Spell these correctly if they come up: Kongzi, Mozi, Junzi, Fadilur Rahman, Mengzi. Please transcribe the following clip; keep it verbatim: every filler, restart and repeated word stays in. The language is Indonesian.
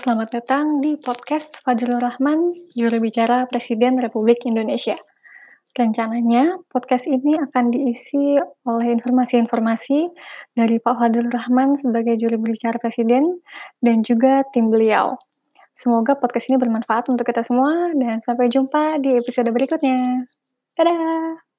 selamat datang di podcast Fadilur Rahman, juru bicara Presiden Republik Indonesia. Rencananya, podcast ini akan diisi oleh informasi-informasi dari Pak Fadilur Rahman sebagai juru bicara Presiden dan juga tim beliau. Semoga podcast ini bermanfaat untuk kita semua dan sampai jumpa di episode berikutnya. Dadah!